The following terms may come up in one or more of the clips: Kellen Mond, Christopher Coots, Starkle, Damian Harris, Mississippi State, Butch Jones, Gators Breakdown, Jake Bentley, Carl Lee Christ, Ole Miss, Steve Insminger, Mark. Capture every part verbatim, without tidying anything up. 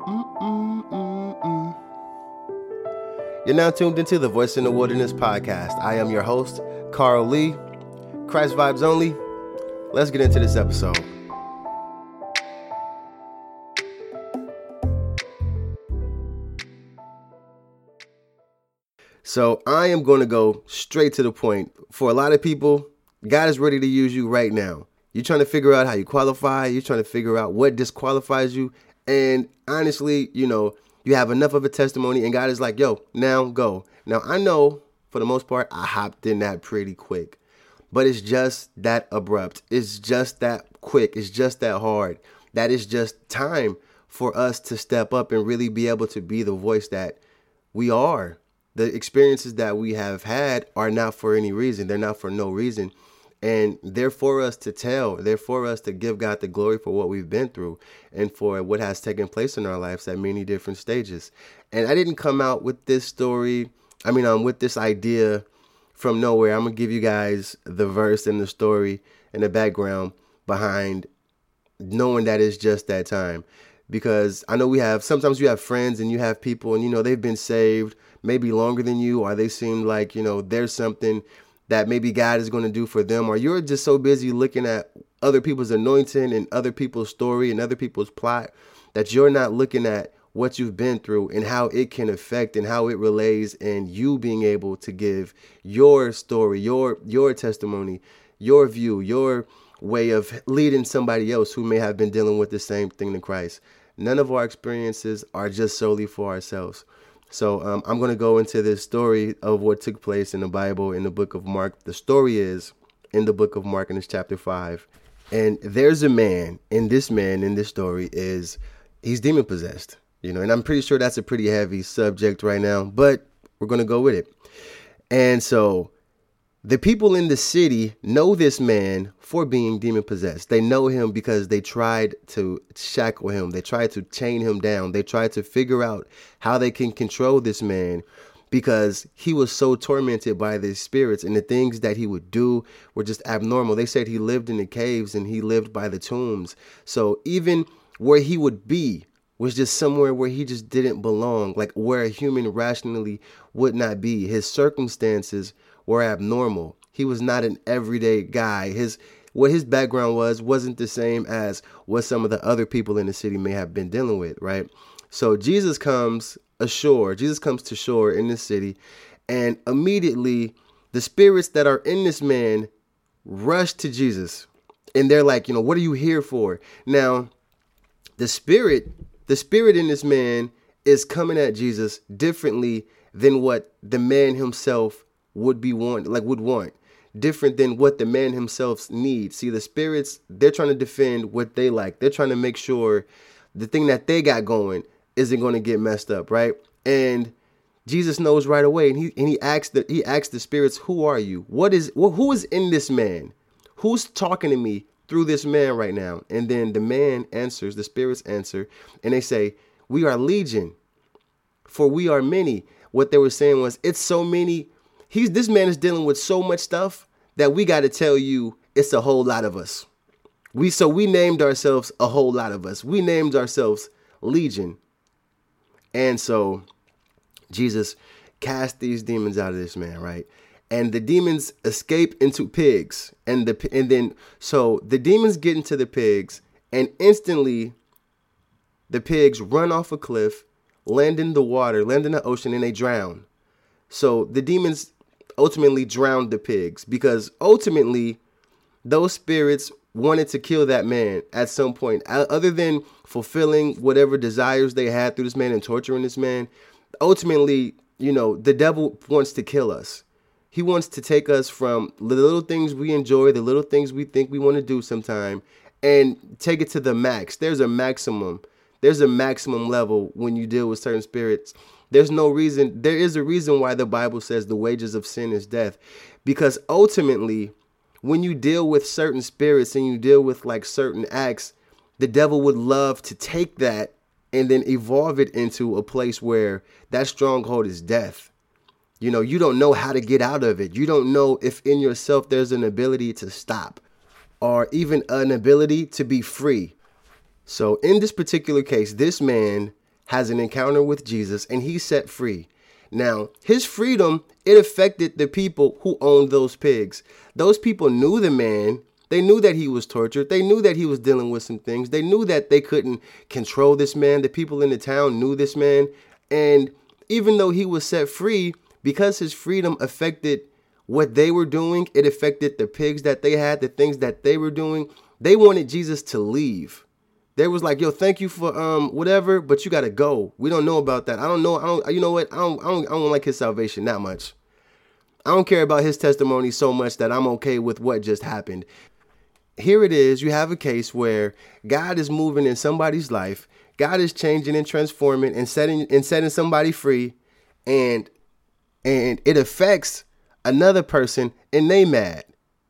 Mm-mm-mm-mm. You're now tuned into the Voice in the Wilderness podcast. I am your host, Carl Lee. Christ vibes only. Let's get into this episode. So I am going to go straight to the point. For a lot of people, God is ready to use you right now. You're trying to figure out how you qualify. You're trying to figure out what disqualifies you. And honestly, you know, you have enough of a testimony and God is like, yo, now go. Now, I know for the most part, I hopped in that pretty quick, but it's just that abrupt. It's just that quick. It's just that hard. That is just time for us to step up and really be able to be the voice that we are. The experiences that we have had are not for any reason. They're not for no reason. And they're for us to tell. They're for us to give God the glory for what we've been through and for what has taken place in our lives at many different stages. And I didn't come out with this story. I mean, um, with this idea from nowhere. I'm going to give you guys the verse and the story and the background behind knowing that it's just that time. Because I know we have, sometimes you have friends and you have people and, you know, they've been saved maybe longer than you, or they seem like, you know, there's something that maybe God is going to do for them, or you're just so busy looking at other people's anointing and other people's story and other people's plot that you're not looking at what you've been through and how it can affect and how it relates and you being able to give your story, your your testimony, your view, your way of leading somebody else who may have been dealing with the same thing in Christ. None of our experiences are just solely for ourselves. So um, I'm going to go into this story of what took place in the Bible, in the book of Mark. The story is in the book of Mark, and it's chapter five. And there's a man, and this man in this story is, he's demon possessed, you know, and I'm pretty sure that's a pretty heavy subject right now, but we're going to go with it. And so the people in the city know this man for being demon possessed. They know him because they tried to shackle him. They tried to chain him down. They tried to figure out how they can control this man because he was so tormented by these spirits and the things that he would do were just abnormal. They said he lived in the caves and he lived by the tombs. So even where he would be was just somewhere where he just didn't belong, like where a human rationally would not be. His circumstances were abnormal. He was not an everyday guy. His what his background was wasn't the same as what some of the other people in the city may have been dealing with, right? So Jesus comes ashore. Jesus comes to shore in this city, and immediately the spirits that are in this man rush to Jesus, and they're like, you know, what are you here for? Now, the spirit, the spirit in this man is coming at Jesus differently than what the man himself would be want, like would want, different than what the man himself needs. See, the spirits, they're trying to defend what they like. They're trying to make sure the thing that they got going isn't going to get messed up, right? And Jesus knows right away, and he and he asks the he asks the spirits, "Who are you? What is well, who is in this man? Who's talking to me through this man right now?" And then the man answers, the spirits answer, and they say, "We are legion, for we are many." What they were saying was, "It's so many." He's, this man is dealing with so much stuff that we got to tell you it's a whole lot of us. We So we named ourselves a whole lot of us. We named ourselves Legion. And so Jesus cast these demons out of this man, right? And the demons escape into pigs. And the and then so the demons get into the pigs, and instantly the pigs run off a cliff, land in the water, land in the ocean, and they drown. So the demons ultimately drowned the pigs because ultimately those spirits wanted to kill that man at some point. Other than fulfilling whatever desires they had through this man and torturing this man, ultimately, you know, the devil wants to kill us. He wants to take us from the little things we enjoy, the little things we think we want to do sometime, and take it to the max. There's a maximum. There's a maximum level when you deal with certain spirits. There's no reason. There is a reason why the Bible says the wages of sin is death, because ultimately, when you deal with certain spirits and you deal with like certain acts, the devil would love to take that and then evolve it into a place where that stronghold is death. You know, you don't know how to get out of it. You don't know if in yourself there's an ability to stop or even an ability to be free. So in this particular case, this man has an encounter with Jesus and he's set free. Now, his freedom, it affected the people who owned those pigs. Those people knew the man. They knew that he was tortured. They knew that he was dealing with some things. They knew that they couldn't control this man. The people in the town knew this man. And even though he was set free, because his freedom affected what they were doing, it affected the pigs that they had, the things that they were doing. They wanted Jesus to leave. They was like, yo, thank you for um whatever, but you got to go. We don't know about that. I don't know. I don't. You know what? I don't, I don't, I don't like his salvation that much. I don't care about his testimony so much that I'm okay with what just happened. Here it is. You have a case where God is moving in somebody's life. God is changing and transforming and setting and setting somebody free. And and it affects another person and they mad.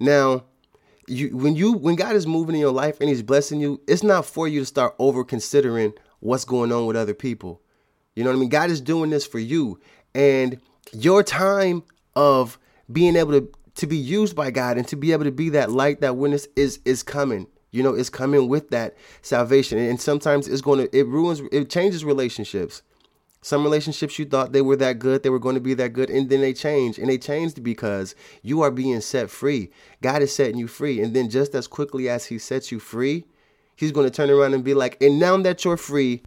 Now, you when you when God is moving in your life and he's blessing you, it's not for you to start over considering what's going on with other people. You know what I mean? God is doing this for you, and your time of being able to to be used by God and to be able to be that light, that witness is, is coming, you know, it's coming with that salvation. And sometimes it's going to, it ruins, it changes relationships. Some relationships you thought they were that good, they were going to be that good, and then they change, and they changed because you are being set free. God is setting you free. And then just as quickly as he sets you free, he's going to turn around and be like, and now that you're free,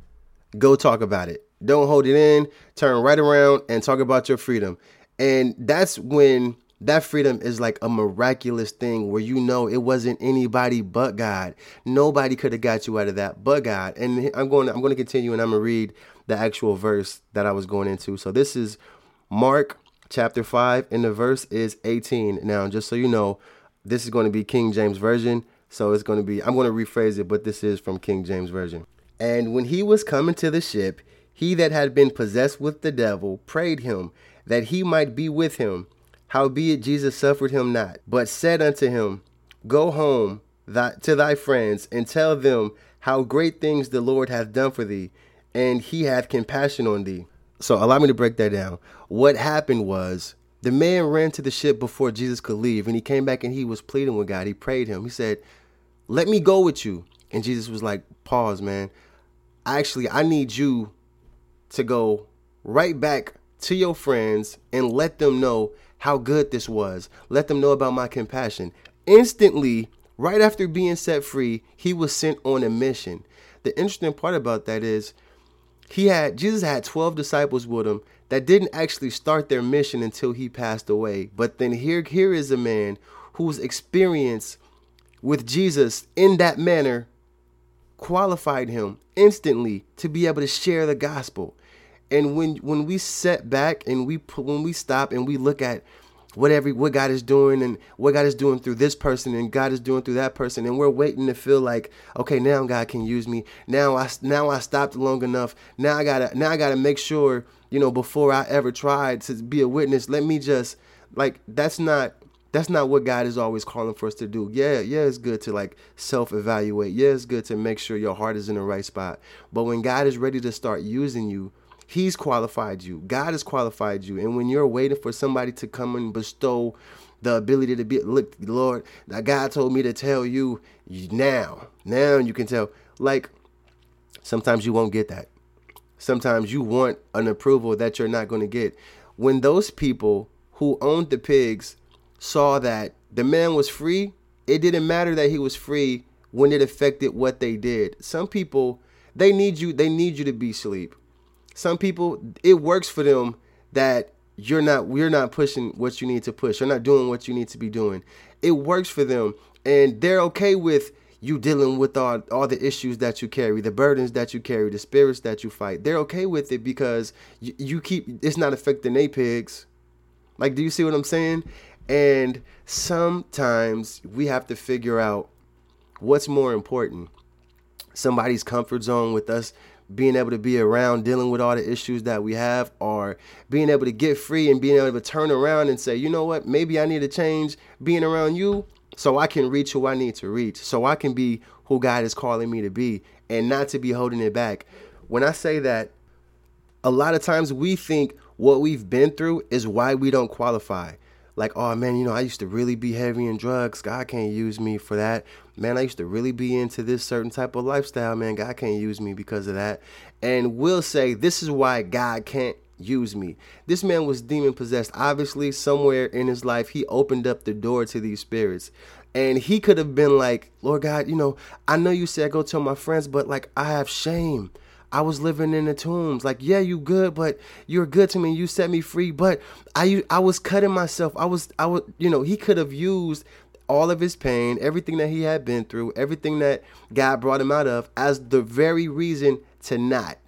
go talk about it. Don't hold it in, turn right around and talk about your freedom. And that's when that freedom is like a miraculous thing where, you know, it wasn't anybody but God. Nobody could have got you out of that but God. And I'm going to, I'm going to continue, and I'm going to read the actual verse that I was going into. So this is Mark chapter five, and the verse is eighteen. Now, just so you know, this is going to be King James Version. So it's going to be, I'm going to rephrase it, but this is from King James Version. And when he was coming to the ship, he that had been possessed with the devil prayed him that he might be with him. Howbeit Jesus suffered him not, but said unto him, Go home thy, to thy friends, and tell them how great things the Lord hath done for thee, and he hath compassion on thee. So allow me to break that down. What happened was, the man ran to the ship before Jesus could leave, and he came back and he was pleading with God. He prayed him. He said, let me go with you. And Jesus was like, pause, man. Actually, I need you to go right back to your friends and let them know how good this was. Let them know about my compassion. Instantly, right after being set free, he was sent on a mission. The interesting part about that is he had Jesus had twelve disciples with him that didn't actually start their mission until he passed away. But then here, here is a man whose experience with Jesus in that manner qualified him instantly to be able to share the gospel. And when when we set back and we when we stop and we look at whatever what God is doing and what God is doing through this person and God is doing through that person, and we're waiting to feel like, okay, now God can use me. Now I now I stopped long enough. Now I gotta now I gotta make sure, you know, before I ever tried to be a witness, let me just like that's not that's not what God is always calling for us to do. Yeah, yeah, it's good to like self-evaluate. Yeah, it's good to make sure your heart is in the right spot. But when God is ready to start using you, he's qualified you. God has qualified you. And when you're waiting for somebody to come and bestow the ability to be, look, Lord, God told me to tell you now, now you can tell. Like, sometimes you won't get that. Sometimes you want an approval that you're not going to get. When those people who owned the pigs saw that the man was free, it didn't matter that he was free when it affected what they did. Some people, they need you. They need you to be asleep. Some people, it works for them that you're not, you're not pushing what you need to push. You're not doing what you need to be doing. It works for them, and they're okay with you dealing with all, all the issues that you carry, the burdens that you carry, the spirits that you fight. They're okay with it because you, you keep, it's not affecting they pigs. Like, do you see what I'm saying? And sometimes we have to figure out what's more important. Somebody's comfort zone with us being able to be around, dealing with all the issues that we have, or being able to get free and being able to turn around and say, you know what, maybe I need to change being around you so I can reach who I need to reach, so I can be who God is calling me to be and not to be holding it back. When I say that, a lot of times we think what we've been through is why we don't qualify. like, oh, man, you know, I used to really be heavy in drugs. God can't use me for that. Man, I used to really be into this certain type of lifestyle. Man, God can't use me because of that. And will say, this is why God can't use me. This man was demon possessed. Obviously, somewhere in his life, he opened up the door to these spirits. And he could have been like, Lord God, you know, I know you said go tell my friends, but like, I have shame. I was living in the tombs. Like, yeah, you good, but you're good to me. You set me free. But I I was cutting myself. I was, I was, you know, he could have used all of his pain, everything that he had been through, everything that God brought him out of as the very reason to not.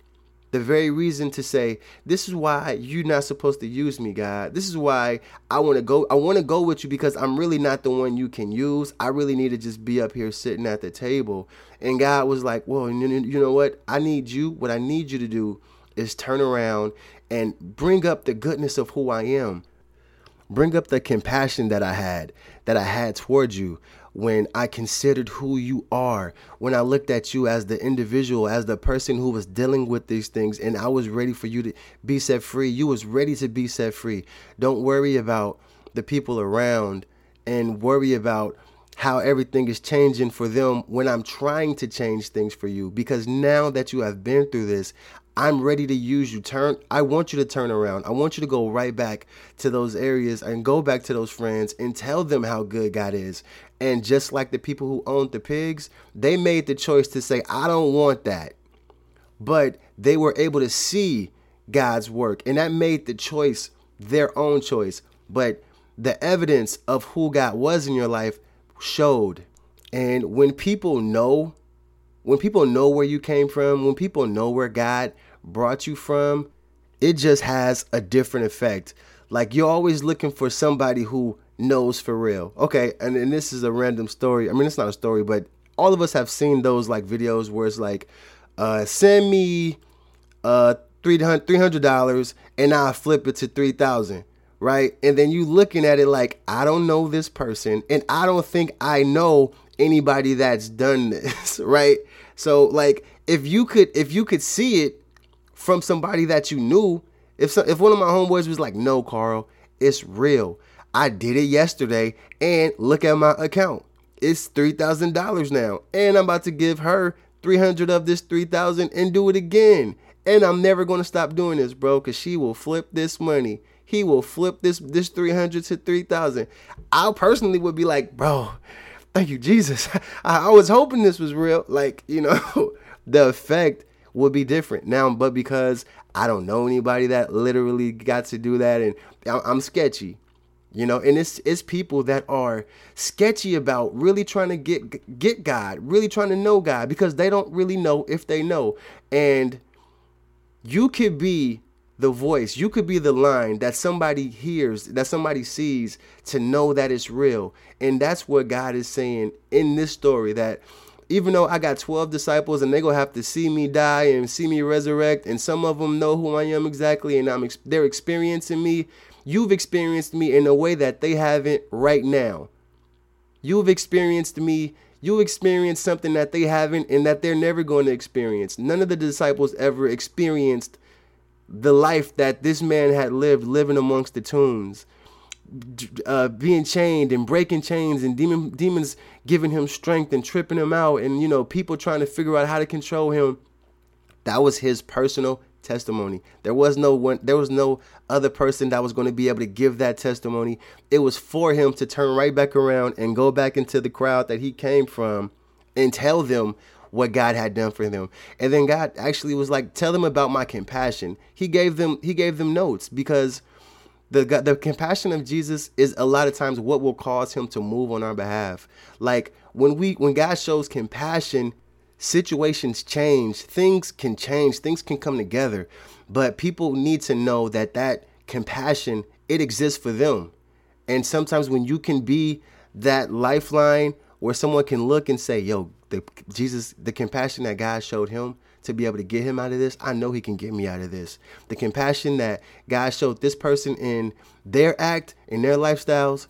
The very reason to say, this is why you're not supposed to use me, God. This is why I want to go. I want to go with you because I'm really not the one you can use. I really need to just be up here sitting at the table. And God was like, well, you know what? I need you. What I need you to do is turn around and bring up the goodness of who I am. Bring up the compassion that I had, that I had towards you. When I considered who you are, when I looked at you as the individual, as the person who was dealing with these things, and I was ready for you to be set free. You was ready to be set free. Don't worry about the people around and worry about how everything is changing for them when I'm trying to change things for you. Because now that you have been through this, I'm ready to use you. Turn. I want you to turn around. I want you to go right back to those areas and go back to those friends and tell them how good God is. And just like the people who owned the pigs, they made the choice to say, I don't want that. But they were able to see God's work. And that made the choice their own choice. But the evidence of who God was in your life showed. And when people know, when people know where you came from, when people know where God brought you from, it just has a different effect. Like, you're always looking for somebody who knows for real. Okay, and, and this is a random story. I mean, it's not a story, but all of us have seen those like videos where it's like, uh, send me uh, three hundred dollars and I'll flip it to three thousand dollars, right? And then you looking at it like, I don't know this person and I don't think I know anybody that's done this, right? So like, if you could, if you could see it from somebody that you knew, if so, if one of my homeboys was like, no, Carl, it's real. I did it yesterday and look at my account. It's three thousand dollars now. And I'm about to give her three hundred of this three thousand and do it again. And I'm never going to stop doing this, bro, because she will flip this money. He will flip this, this three hundred to three thousand. I personally would be like, bro, thank you, Jesus. I, I was hoping this was real. Like, you know, the effect would be different now, but because I don't know anybody that literally got to do that. And I'm sketchy. You know, and it's it's people that are sketchy about really trying to get get God, really trying to know God, because they don't really know if they know. And you could be the voice, you could be the line that somebody hears, that somebody sees to know that it's real. And that's what God is saying in this story, that even though I got twelve disciples and they're going to have to see me die and see me resurrect, and some of them know who I am exactly and I'm they're experiencing me, you've experienced me in a way that they haven't right now. You've experienced me. You experienced something that they haven't and that they're never going to experience. None of the disciples ever experienced the life that this man had lived, living amongst the tombs, uh, being chained and breaking chains and demon, demons giving him strength and tripping him out. And, you know, people trying to figure out how to control him. That was his personal testimony. There was no one, there was no other person that was going to be able to give that testimony. It was for him to turn right back around and go back into the crowd that he came from and tell them what God had done for them. And then God actually was like, tell them about my compassion. He gave them, he gave them notes, because the the compassion of Jesus is a lot of times what will cause him to move on our behalf. Like when we, when God shows compassion, situations change, things can change, things can come together, but people need to know that that compassion, it exists for them. And sometimes when you can be that lifeline where someone can look and say, yo, the Jesus, the compassion that God showed him to be able to get him out of this, I know he can get me out of this. The compassion that God showed this person in their act, in their lifestyles,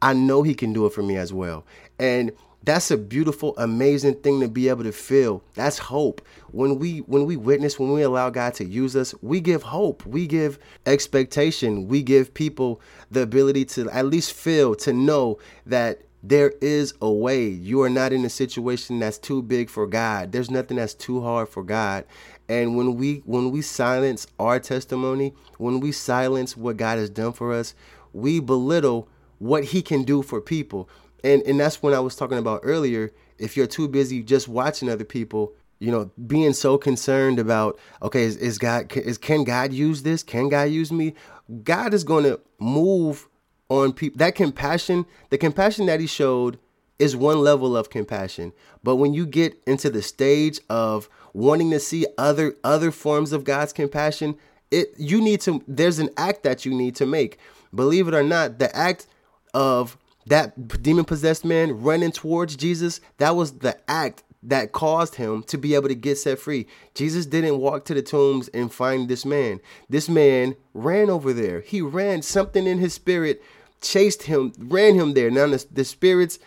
I know he can do it for me as well. And That's a beautiful, amazing thing to be able to feel. That's hope. When we when we witness, when we allow God to use us, we give hope. We give expectation. We give people the ability to at least feel, to know that there is a way. You are not in a situation that's too big for God. There's nothing that's too hard for God. And when we when we silence our testimony, when we silence what God has done for us, we belittle what he can do for people. And and that's when I was talking about earlier, if you're too busy just watching other people, you know, being so concerned about, okay, is, is God, is can God use this? Can God use me? God is going to move on people. That compassion, the compassion that he showed is one level of compassion. But when you get into the stage of wanting to see other other forms of God's compassion, it you need to, there's an act that you need to make. Believe it or not, the act of that demon-possessed man running towards Jesus, that was the act that caused him to be able to get set free. Jesus didn't walk to the tombs and find this man. This man ran over there. He ran. Something in his spirit chased him, ran him there. Now, the, the spirits,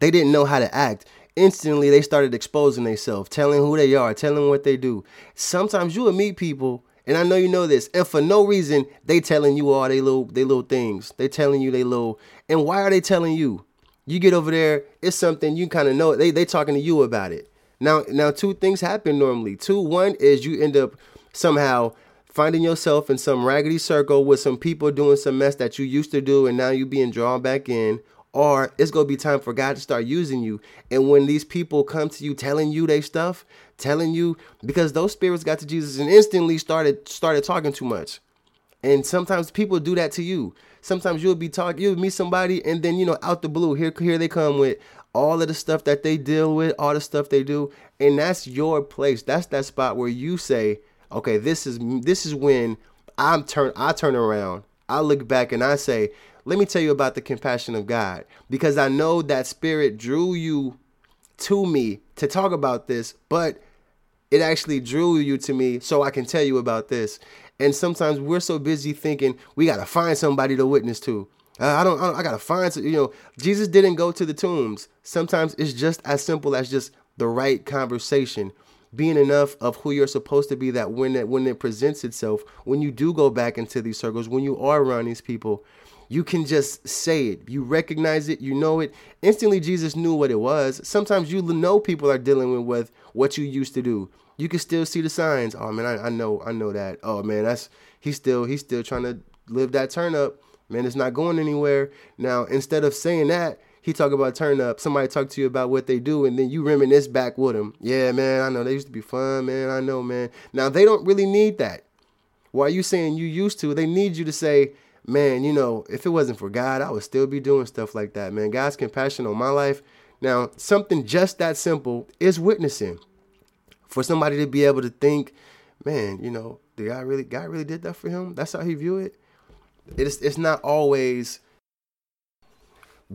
they didn't know how to act. Instantly, they started exposing themselves, telling who they are, telling what they do. Sometimes you will meet people, and I know you know this, and for no reason, they telling you all they little, they little things. They telling you they little, and why are they telling you? You get over there, it's something you kind of know. They they talking to you about it. Now, now two things happen normally. Two, one is you end up somehow finding yourself in some raggedy circle with some people doing some mess that you used to do, and now you being drawn back in. Or it's going to be time for God to start using you. And when these people come to you telling you they stuff, telling you, because those spirits got to Jesus and instantly started started talking too much. And sometimes people do that to you. Sometimes you'll be talking, you'll meet somebody, and then, you know, out the blue, here, here they come with all of the stuff that they deal with, all the stuff they do. And that's your place. That's that spot where you say, okay, this is this is when I'm turn I turn around. I look back and I say, let me tell you about the compassion of God, because I know that spirit drew you to me to talk about this, but it actually drew you to me so I can tell you about this. And sometimes we're so busy thinking we got to find somebody to witness to. Uh, I don't, I, don't, I got to find, you know, Jesus didn't go to the tombs. Sometimes it's just as simple as just the right conversation, being enough of who you're supposed to be, that when it, when it presents itself, when you do go back into these circles, when you are around these people, you can just say it. You recognize it. You know it. Instantly, Jesus knew what it was. Sometimes you know people are dealing with what you used to do. You can still see the signs. Oh, man, I, I know I know that. Oh, man, that's he's still he's still trying to live that turn up. Man, it's not going anywhere. Now, instead of saying that, he talk about turn up. Somebody talk to you about what they do, and then you reminisce back with them. Yeah, man, I know. They used to be fun, man. I know, man. Now, they don't really need that. Why are you saying you used to? They need you to say, man, you know, if it wasn't for God, I would still be doing stuff like that, man. God's compassion on my life. Now, something just that simple is witnessing. For somebody to be able to think, man, you know, did God really, God really did that for him? That's how he viewed it. It's it's not always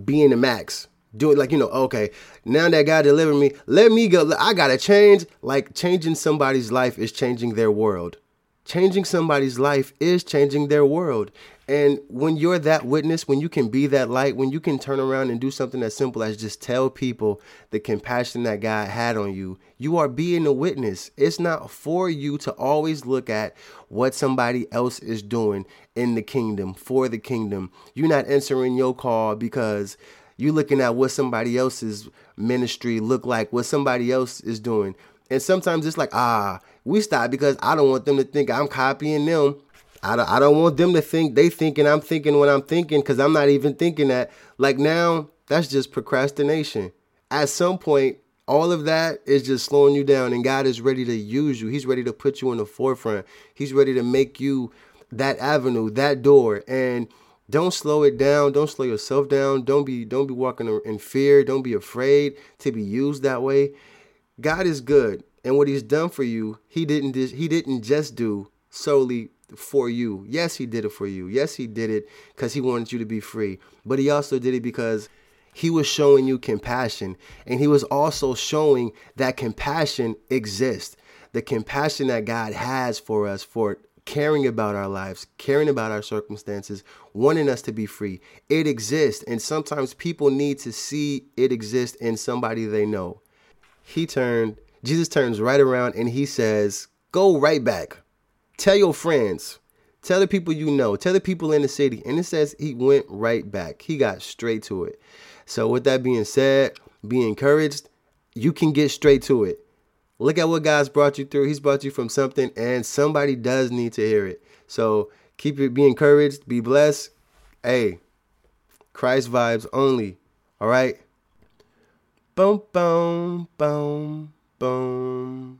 being the max. Do it like, you know, okay, now that God delivered me, let me go. I got to change. Like changing somebody's life is changing their world. Changing somebody's life is changing their world. And when you're that witness, when you can be that light, when you can turn around and do something as simple as just tell people the compassion that God had on you, you are being a witness. It's not for you to always look at what somebody else is doing in the kingdom, for the kingdom. You're not answering your call because you're looking at what somebody else's ministry look like, what somebody else is doing. And sometimes it's like, ah, we stop because I don't want them to think I'm copying them. I don't, I don't want them to think they thinking I'm thinking what I'm thinking, because I'm not even thinking that. Like now, that's just procrastination. At some point, all of that is just slowing you down, and God is ready to use you. He's ready to put you in the forefront. He's ready to make you that avenue, that door. And don't slow it down. Don't slow yourself down. Don't be don't be walking in fear. Don't be afraid to be used that way. God is good, and what he's done for you, he didn't he didn't just do solely for you. Yes, he did it for you. Yes, he did it because he wanted you to be free, but he also did it because he was showing you compassion, and he was also showing that compassion exists. The compassion that God has for us, for caring about our lives, caring about our circumstances, wanting us to be free. It exists, and sometimes people need to see it exist in somebody they know. He turned, Jesus turns right around and he says, go right back. Tell your friends. Tell the people you know. Tell the people in the city. And it says he went right back. He got straight to it. So with that being said, be encouraged. You can get straight to it. Look at what God's brought you through. He's brought you from something, and somebody does need to hear it. So keep it, be encouraged, be blessed. Hey, Christ vibes only. All right? Boom, boom, boom, boom.